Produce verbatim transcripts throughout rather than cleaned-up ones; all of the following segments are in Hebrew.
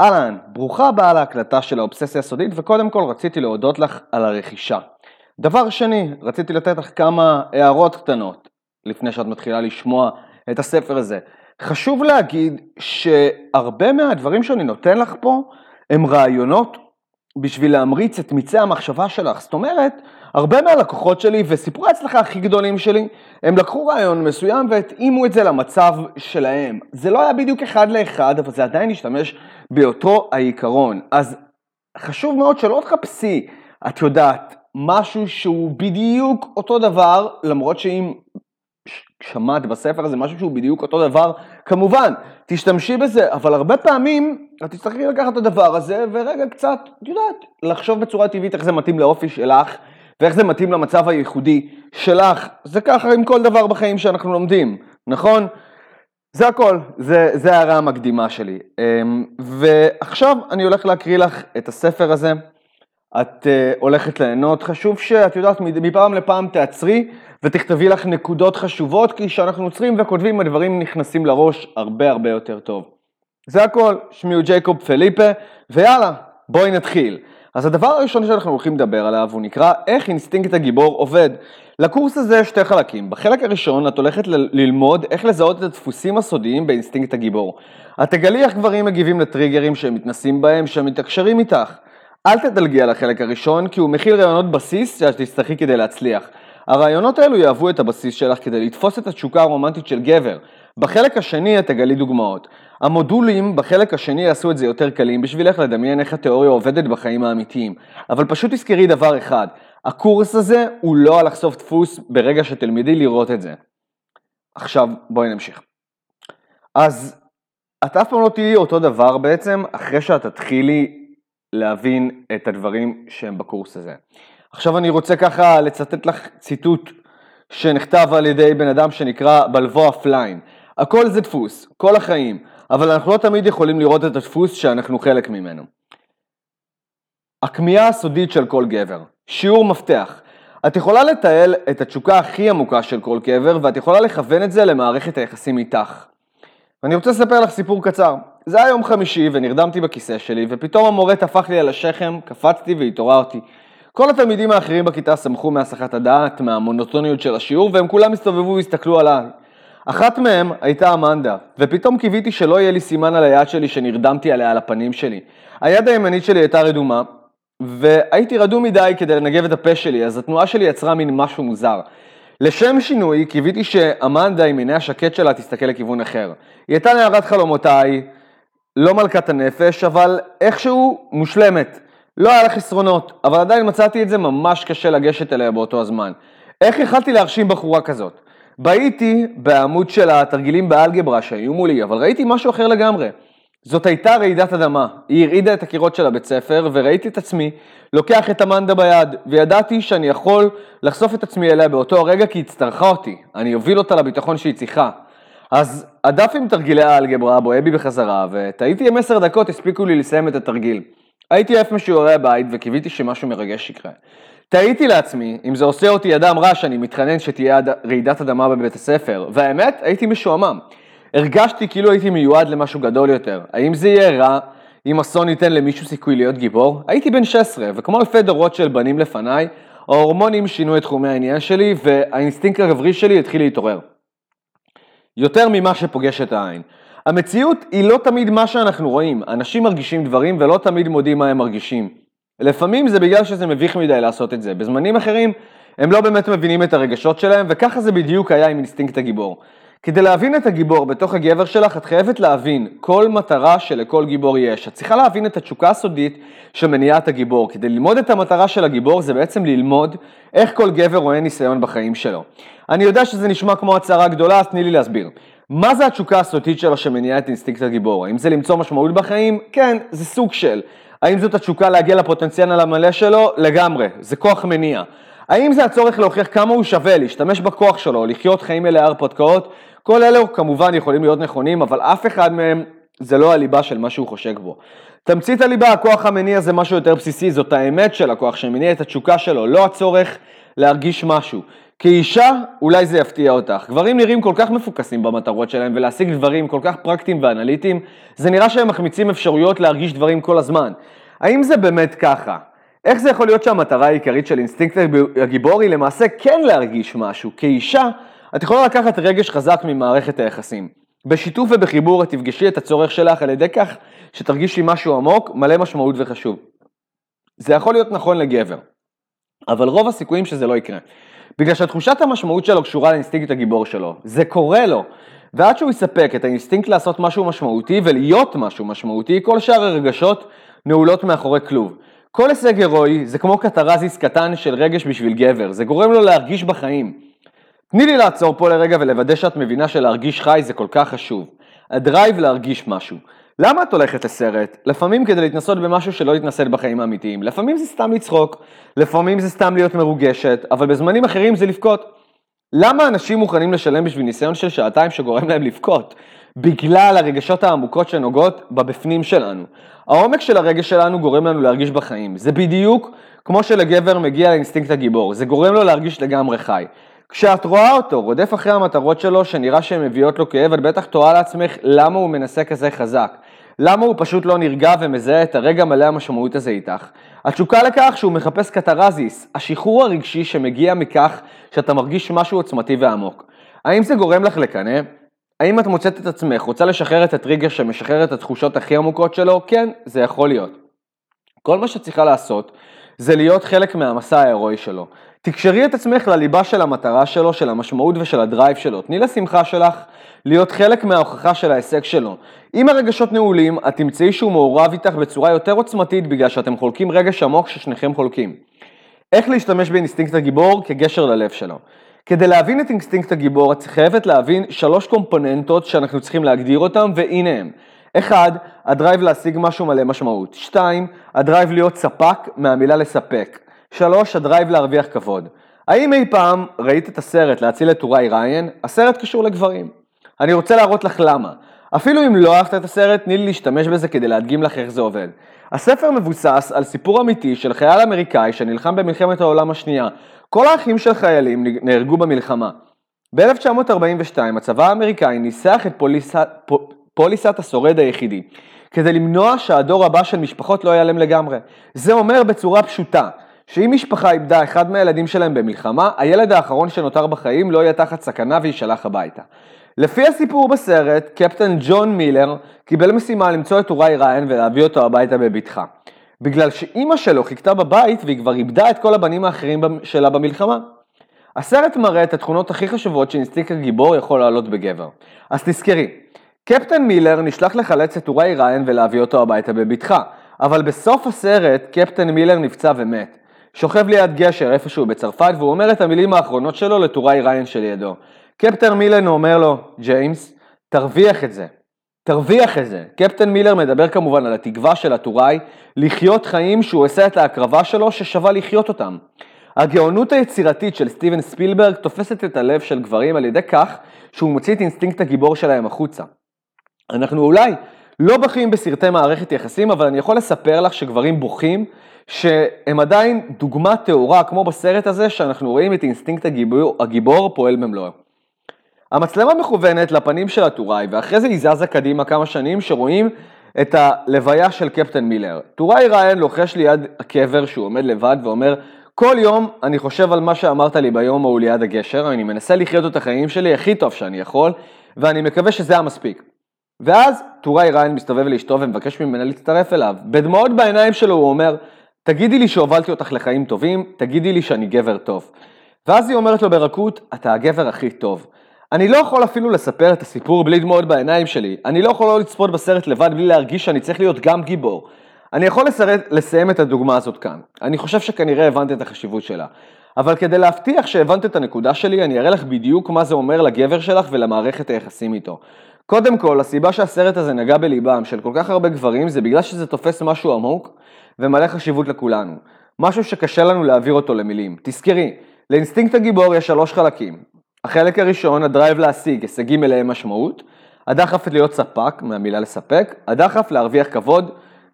אהלן, ברוכה הבאה להקלטה של האובססיה הסודית, וקודם כל רציתי להודות לך על הרכישה. דבר שני, רציתי לתת לך כמה הערות קטנות לפני שאת מתחילה לשמוע את הספר הזה. חשוב להגיד שהרבה מהדברים שאני נותן לך פה הם רעיונות בשביל להמריץ את מיצי המחשבה שלך. זאת אומרת, הרבה מהלקוחות שלי וסיפורי הצלחה הכי גדולים שלי, הם לקחו רעיון מסוים והתאימו את זה למצב שלהם. זה לא היה בדיוק אחד לאחד, אבל זה עדיין השתמש באותו העיקרון. אז חשוב מאוד שלא תחפשי, את יודעת, משהו שהוא בדיוק אותו דבר, למרות שאם שמעת בספר הזה משהו שהוא בדיוק אותו דבר, כמובן, תשתמשי בזה, אבל הרבה פעמים את תצטרכי לקחת את הדבר הזה, ורגע קצת, יודעת, לחשוב בצורה טבעית איך זה מתאים לאופי שלך, ואיך זה מתאים למצב הייחודי שלך. זה ככה עם כל דבר בחיים שאנחנו לומדים, נכון? זה הכל, זה, זה הערה המקדימה שלי. ועכשיו אני הולך להקריא לך את הספר הזה, את הולכת ליהנות. חשוב שאת יודעת, מפעם לפעם תעצרי ותכתבי לך נקודות חשובות, כי שאנחנו עוצרים וכותבים, הדברים נכנסים לראש הרבה הרבה יותר טוב. זה הכל, שמי הוא ג'ייקוב פליפה, ויאללה, בואי נתחיל. אז הדבר הראשון שאנחנו הולכים לדבר עליו, הוא נקרא איך אינסטינקט הגיבור עובד. לקורס הזה יש שתי חלקים. בחלק הראשון את הולכת ל- ללמוד איך לזהות את הדפוסים הסודיים באינסטינקט הגיבור. את תגלי איך גברים מגיבים לטריגרים שהם מתנסים בהם, שהם מתקשרים איתך. אל תדלגי על החלק הראשון, כי הוא מכיל רעיונות בסיס שאת תצטרכי כדי להצליח. הרעיונות האלו יעבו את הבסיס שלך כדי לתפוס את התשוקה הרומנטית של גבר. בחלק השני את תגלי דוגמאות. המודולים בחלק השני יעשו את זה יותר קלים בשבילך לדמיין איך התיאוריה עובדת בחיים האמיתיים. אבל פשוט תזכרי דבר אחד, הקורס הזה הוא לא על לחשוף דפוס ברגע שתלמידי לראות את זה. עכשיו בואי נמשיך. אז את אף פעם לא תהיי אותו דבר בעצם אחרי שאת תתחילי להבין את הדברים שהם בקורס הזה. עכשיו אני רוצה ככה לצטט לך ציטוט שנכתב על ידי בן אדם שנקרא בלבו אפלין. הכל זה דפוס, כל החיים, אבל אנחנו לא תמיד יכולים לראות את הדפוס שאנחנו חלק ממנו. הכמיהה הסודית של כל גבר. שיעור מפתח. את יכולה לתעל את התשוקה הכי עמוקה של כל גבר, ואת יכולה לכוון את זה למערכת היחסים איתך. ואני רוצה לספר לך סיפור קצר. זה היה יום חמישי ונרדמתי בכיסא שלי, ופתאום המורה תפח לי על השכם, קפצתי והתעוררתי. כל התלמידים האחרים בכיתה שמחו מהסחת הדעת, מהמונוטוניות של השיעור, והם כולם הסתובבו והסתכלו עליי. אחת מהם הייתה אמנדה, ופתאום קיוויתי שלא יהיה לי סימן על היד שלי שנרדמתי עליה על הפנים שלי. היד הימנית שלי הייתה רדומה, והייתי רדום מדי כדי לנגב את הפה שלי, אז התנועה שלי יצרה מין משהו מוזר. לשם שינוי, קיוויתי שאמנדה עם עיני השקט שלה תסתכל לכיוון אחר. היא הייתה נערת חלומותיי, לא מלכת הנפש, אבל איכשהו מושלמת. לא היה לה חסרונות, אבל עדיין מצאתי את זה ממש קשה לגשת אליה באותו הזמן. איך יכלתי להרשים בחורה כזאת? באיתי בעמוד של התרגילים באלגברה שהיו מולי, אבל ראיתי משהו אחר לגמרי. זאת הייתה רעידת אדמה. היא הרעידה את הקירות של הבית ספר, וראיתי את עצמי לוקח את אמנדה ביד, וידעתי שאני יכול לחשוף את עצמי אליה באותו הרגע, כי היא הצטרכה אותי. אני אוביל אותה לביטחון שהיא צריכה. אז הדף עם תרגילי האלגברה בואה בי בחזרה, ותהיתי עם עשר דקות הספיקו לי לסיים את התרגיל. הייתי עף משיעורי הבית וקיוויתי שמשהו מרגש יקרה. תהיתי לעצמי, אם זה עושה אותי אדם רע שאני מתחנן שתהיה רעידת אדמה בבית הספר, והאמת, הייתי משועמם. הרגשתי כאילו הייתי מיועד למשהו גדול יותר. האם זה יהיה רע? אם אסון ייתן למישהו סיכוי להיות גיבור? הייתי בן שש עשרה, וכמו אלפי דורות של בנים לפניי, ההורמונים שינו את תחומי העניין שלי, והאינסטינקט הגברי שלי התחיל להתעורר. יותר ממה שפוגש את העין. המציאות היא לא תמיד מה שאנחנו רואים. אנשים מרגישים דברים ולא תמיד מודים מה הם מרגישים. לפעמים זה בגלל שזה מביך מדי לעשות את זה. בזמנים אחרים הם לא באמת מבינים את הרגשות שלהם, וככה זה בדיוק היה עם אינסטינקט הגיבור. כדי להבין את הגיבור בתוך הגבר שלך, את חייבת להבין כל מטרה שלכל גיבור יש. את צריכה להבין את התשוקה הסודית שמניעה את הגיבור. כדי ללמוד את המטרה של הגיבור זה בעצם ללמוד איך כל גבר רואה ניסיון בחיים שלו. אני יודע שזה נשמע כמו הצהרה גדולה, אז תני לי להסביר. מה זה התשוקה הסודית שלו שמניעה את אינסטינקט הגיבור? האם זה למצוא משמעות בחיים? כן, זה סוג של. האם זאת התשוקה להגיע לפוטנציאל המלא שלו? לגמרי, זה כוח מניע. האם זה הצורך להוכיח כמה הוא שווה, להשתמש בכוח שלו, לחיות חיים מלאי הרפתקאות? כל אלו כמובן יכולים להיות נכונים, אבל אף אחד מהם זה לא הליבה של מה שהוא חושק בו. תמצית הליבה, הכוח המניע זה משהו יותר בסיסי, זאת האמת של הכוח שמניע את התשוקה שלו, לא הצורך, להרגיש משהו. כאישה, אולי זה יפתיע אותך. גברים נראים כל כך מפוקסים במטרות שלהם, ולהשיג דברים כל כך פרקטיים ואנליטיים, זה נראה שהם מחמיצים אפשרויות להרגיש דברים כל הזמן. האם זה באמת ככה? איך זה יכול להיות שהמטרה העיקרית של אינסטינקט הגיבור היא למעשה כן להרגיש משהו? כאישה, את יכולה לקחת רגש חזק ממערכת היחסים. בשיתוף ובחיבור את תפגשי את הצורך שלך על ידי כך שתרגישי משהו עמוק, מלא משמעות וחשוב. זה יכול להיות נכון לגבר, אבל רוב הסיכויים שזה לא יקרה. בגלל שתחושת המשמעות שלו קשורה לאינסטינקט הגיבור שלו. זה קורה לו. ועד שהוא יספק את האינסטינקט לעשות משהו משמעותי ולהיות משהו משמעותי, כל שאר הרגשות נעולות מאחורי כלוב. כל הישג הירואי זה כמו קטרזיס קטן של רגש בשביל גבר. זה גורם לו להרגיש בחיים. תני לי לעצור פה לרגע ולוודא שאת מבינה שלהרגיש חי זה כל כך חשוב. הדרייב להרגיש משהו. למה את הולכת לסרט? לפעמים כדי להתנסות במשהו שלא להתנסות בחיים האמיתיים. לפעמים זה סתם לצחוק, לפעמים זה סתם להיות מרוגשת, אבל בזמנים אחרים זה לבכות. למה אנשים מוכנים לשלם בשביל ניסיון של שעתיים שגורם להם לבכות? בגלל הרגשות העמוקות שנוגעות בבפנים שלנו. העומק של הרגש שלנו גורם לנו להרגיש בחיים. זה בדיוק כמו שלגבר מגיע לאינסטינקט הגיבור. זה גורם לו להרגיש לגמרי חי. כשאת רואה אותו רודף אחרי המטרות שלו שנראה שהן מביאות לו כאב, את בטח תוהה לעצמך למה הוא מנסה כזה חזק. למה הוא פשוט לא נרגע ומזהה את הרגע מלא המשמעות הזה איתך. התשוקה לכך שהוא מחפש קטרזיס, השחרור הרגשי שמגיע מכך שאתה מרגיש משהו עוצמתי ועמוק. האם זה גורם לך לקנא? האם את מוצאת את עצמך רוצה לשחרר את הטריגר שמשחרר את התחושות הכי עמוקות שלו? כן, זה יכול להיות. כל מה שצריכה לעשות זה להיות חלק מהמסע ההירואי שלו. תקשרי את עצמך לליבה של המטרה שלו, של המשמעות ושל הדרייב שלו. תני לשמחה שלך להיות חלק מההוכחה של ההישג שלו. אם הרגשות נעולים, את תמצאי שהוא מעורב איתך בצורה יותר עוצמתית בגלל שאתם חולקים רגש עמוק ששניכם חולקים. איך להשתמש באינסטינקט הגיבור כגשר ללב שלו? כדי להבין את אינסטינקט הגיבור, את חייבת להבין שלוש קומפוננטות שאנחנו צריכים להגדיר אותן, והנה הם. אחד, הדרייב להשיג משהו מלא משמעות. שתיים, הדרייב להיות ספק מהמילה לספק. שלוש, הדרייב להרוויח כבוד. האם אי פעם ראית את הסרט להציל את טוראי ריין? הסרט קשור לגברים. אני רוצה להראות לך למה. אפילו אם לא אהבת את הסרט, תני לי להשתמש בזה כדי להדגים לך איך זה עובד. הספר מבוסס על סיפור אמיתי של חייל אמריקאי שנלחם במלחמת העולם השנייה. כל האחים של חיילים נהרגו במלחמה. ב-אלף תשע מאות ארבעים ושתיים הצבא האמריקאי ניסח את פוליסה... פוליסת השורד היחידי, כדי למנוע שהדור הבא של משפחות לא ייעלם לגמרי. זה אומר בצורה פשוטה, שאם משפחה איבדה אחד מהילדים שלהם במלחמה, הילד האחרון שנותר בחיים לא יהיה תחת סכנה וישלח הביתה. לפי הסיפור בסרט, קפטן ג'ון מילר קיבל משימה למצוא את טוראי ריין ולהביא אותו הביתה בביטחה. בגלל שאימא שלו חיכתה בבית והיא כבר איבדה את כל הבנים האחרים שלה במלחמה. הסרט מראה את התכונות הכי חשובות שאינסטינקט הגיבור יכול לעלות בגבר. אז תזכרי, קפטן מילר נשלח לחלץ את טוראי ריין ולהביא אותו הביתה בביטחה, אבל בסוף הסרט קפטן מילר נפצע ומת. שוכב ליד גשר איפשהו בצרפת והוא אומר את המילים האחרונות שלו לטוראי ריין שלידו. קפטן מילר אומר לו, ג'יימס, תרוויח את זה, תרוויח את זה. קפטן מילר מדבר כמובן על התקווה של הטוראי לחיות חיים שהוא עשה את ההקרבה שלו ששווה לחיות אותם. הגאונות היצירתית של סטיבן ספילברג תופסת את הלב של גברים על ידי כך שהוא מוציא את אינסטינקט הגיבור שלהם החוצה. אנחנו אולי לא בוכים בסרטי מערכת יחסים, אבל אני יכול לספר לך שגברים בוכים, שהם עדיין דוגמה תאורה, כמו בסרט הזה, שאנחנו רואים את אינסטינקט הגיבור, הגיבור פועל במלואו. המצלמה מכוונת לפנים של הטוראי, ואחרי זה היא זזה קדימה כמה שנים שרואים את הלוויה של קפטן מילר. טוראי ריין לוחש ליד הקבר שהוא עומד לבד ואומר, כל יום אני חושב על מה שאמרת לי ביום ההוא ליד הגשר, אני מנסה לחיות את החיים שלי הכי טוב שאני יכול, ואני מקווה שזה המספיק. ואז טוראי ריין מסתובב לאשתו ומבקש ממנה להצטרף אליו. בדמעות בעיניים שלו הוא אומר, תגידי לי שהובלתי אותך לחיים טובים, תגידי לי שאני גבר טוב. ואז היא אומרת לו ברכות, אתה הגבר הכי טוב. אני לא יכול אפילו לספר את הסיפור בלי דמעות בעיניים שלי. אני לא יכול לא לצפות בסרט לבד בלי להרגיש שאני צריך להיות גם גיבור. אני יכול לסרט, לסיים את הדוגמה הזאת כאן. אני חושב שכנראה הבנת את החשיבות שלה. אבל כדי להבטיח שהבנת את הנקודה שלי, אני אראה לך בדיוק מה זה אומר לגבר שלך ולמערכת היחסים איתו. קודם כל, הסיבה שהסרט הזה נגע בליבם של כל כך הרבה גברים, זה בגלל שזה תופס משהו עמוק ומלא חשיבות לכולנו. משהו שקשה לנו להעביר אותו למילים. תזכרי, לאינסטינקט הגיבור יש שלוש חלקים. החלק הראשון, הדרייב להשיג, הישגים אליהם משמעות. הדחף להיות ספק, מהמילה לספק. הדחף להרוויח כבוד.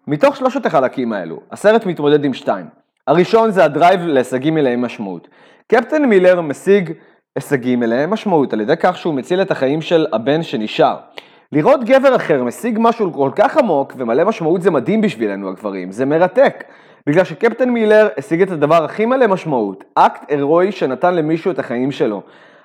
מתוך שלושת החלקים האלו, הסרט מתמודד עם שתיים. הראשון זה הדרייב להישגים מלאים משמעות. קפטן מילר משיג הישגים מלאים משמעות, על ידי כך שהוא מציל את החיים של הבן שנשאר. לראות גבר אחר משיג משהו כל כך עמוק ומלא משמעות זה מדהים בשבילנו הגברים, זה מרתק. בגלל שקפטן מילר השיג את הדבר הכי מלא משמעות, אקט הירואי שנתן למישהו את החיים שלו.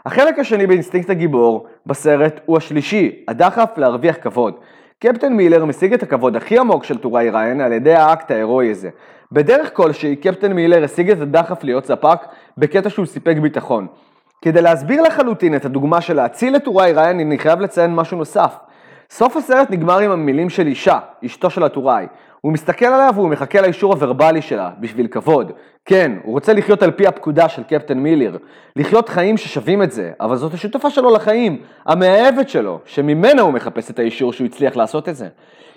החלק השני באינסטינקט הגיבור בסרט הוא השלישי, הדחף להרוויח כבוד. קפטן מילר משיג את הכבוד הכי עמוק של טוראי ריין על ידי האקט ההירואי הזה. בדרך כלשהי קפטן מילר השיג את הדחף להיות ספק בקטע שהוא סיפק ביטחון. כדי להסביר לחלוטין את הדוגמה של להציל את טוראי ריין אני חייב לציין משהו נוסף. סוף הסרט נגמר עם המילים של אישה, אשתו של הטוראי. הוא מסתכל עליה והוא מחכה לאישור הוורבלי שלה, בשביל כבוד. כן, הוא רוצה לחיות על פי הפקודה של קפטן מילר, לחיות חיים ששווים את זה, אבל זאת השותפה שלו לחיים, המאהבת שלו, שממנה הוא מחפש את האישור שהוא הצליח לעשות את זה.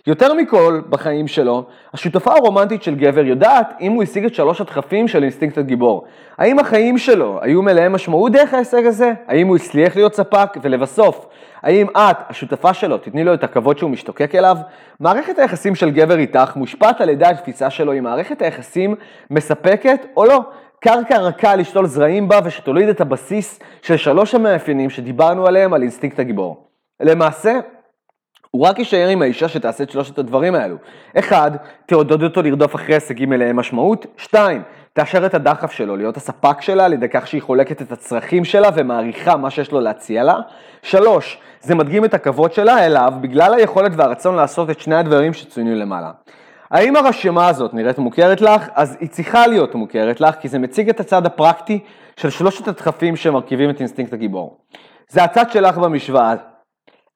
יותר מכל, בחיים שלו, השותפה הרומנטית של גבר יודעת אם הוא השיג את שלוש הדחפים של אינסטינקט הגיבור. האם החיים שלו היו מלאי משמעות דרך ההישג הזה? האם הוא הצליח להיות ספק? ולבסוף, האם את, השותפה שלו, תתני לו את הכבוד שהוא משתוקק אליו? מערכת היחסים של גבר איתך מושפעת על ידי התפיסה שלו אם מערכת היחסים מספקת או לא. קרקע רכה לשתול זרעים בה ושתוליד את הבסיס של שלוש המאפיינים שדיברנו עליהם על אינסטינקט הגיבור. למעשה, הוא רק יישאר עם האישה שתעשה את שלושת הדברים האלו. אחד, תעודד אותו לרדוף אחרי הישגים מלאי משמעות. שתיים, תאשר את הדחף שלו להיות הספק שלה על ידי כך שהיא חולקת את הצרכים שלה ומעריכה מה שיש לו להציע לה. שלוש, זה מדגים את הכבוד שלה אליו בגלל היכולת והרצון לעשות את שני הדברים שצוינו למעלה. האם הרשימה הזאת נראית מוכרת לך? אז היא צריכה להיות מוכרת לך כי זה מציג את הצד הפרקטי של שלושת הדחפים שמרכיבים את אינסטינקט הגיבור. זה הצד שלך במשוואה.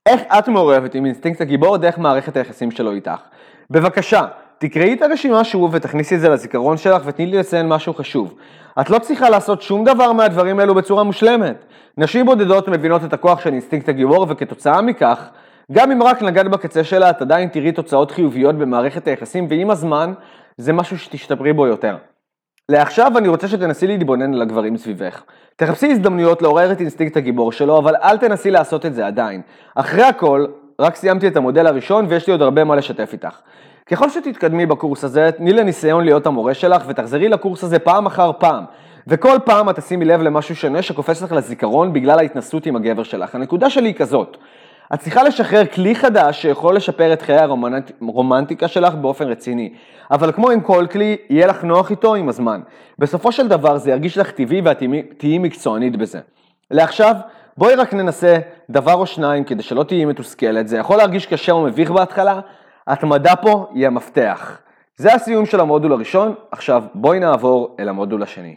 איך את מעורבת עם אינסטינקט הגיבור דרך מערכת היחסים שלו איתך? בבקשה, תקראי את הרשימה שוב ותכניסי את זה לזיכרון שלך ותני לי לציין משהו חשוב. את לא צריכה לעשות שום דבר מהדברים האלו בצורה מושלמת. נשים בודדות מבינות את הכוח של אינסטינקט הגיבור וכתוצאה מכך, גם אם רק נגד בקצה שלה, את עדיין תראי תוצאות חיוביות במערכת היחסים ועם הזמן זה משהו שתשתפרי בו יותר. לעכשיו אני רוצה שתנסי להתבונן על הגברים סביבך. תחפשי הזדמנויות לעורר את אינסטינקט הגיבור שלו, אבל אל תנסי לעשות את זה עדיין. אחרי הכל, רק סיימתי את המודל הראשון ויש לי עוד הרבה מה לשתף איתך. ככל שתתקדמי בקורס הזה, תני לניסיון להיות המורה שלך ותחזרי לקורס הזה פעם אחר פעם. וכל פעם את תשימי לב למשהו שונה שקופץ לך לזיכרון בגלל ההתנסות עם הגבר שלך. הנקודה שלי היא כזאת. את צריכה לשחרר כלי חדש שיכול לשפר את חיי הרומנטיקה שלך באופן רציני. אבל כמו עם כל כלי, יהיה לך נוח איתו עם הזמן. בסופו של דבר זה ירגיש לך טבעי ואת תהיי מקצוענית בזה. לעכשיו, בואי רק ננסה דבר או שניים כדי שלא תהיי מתוסכלת. זה יכול להרגיש קשה או מביך בהתחלה. התמדה פה היא המפתח. זה הסיום של המודול הראשון. עכשיו בואי נעבור אל המודול השני.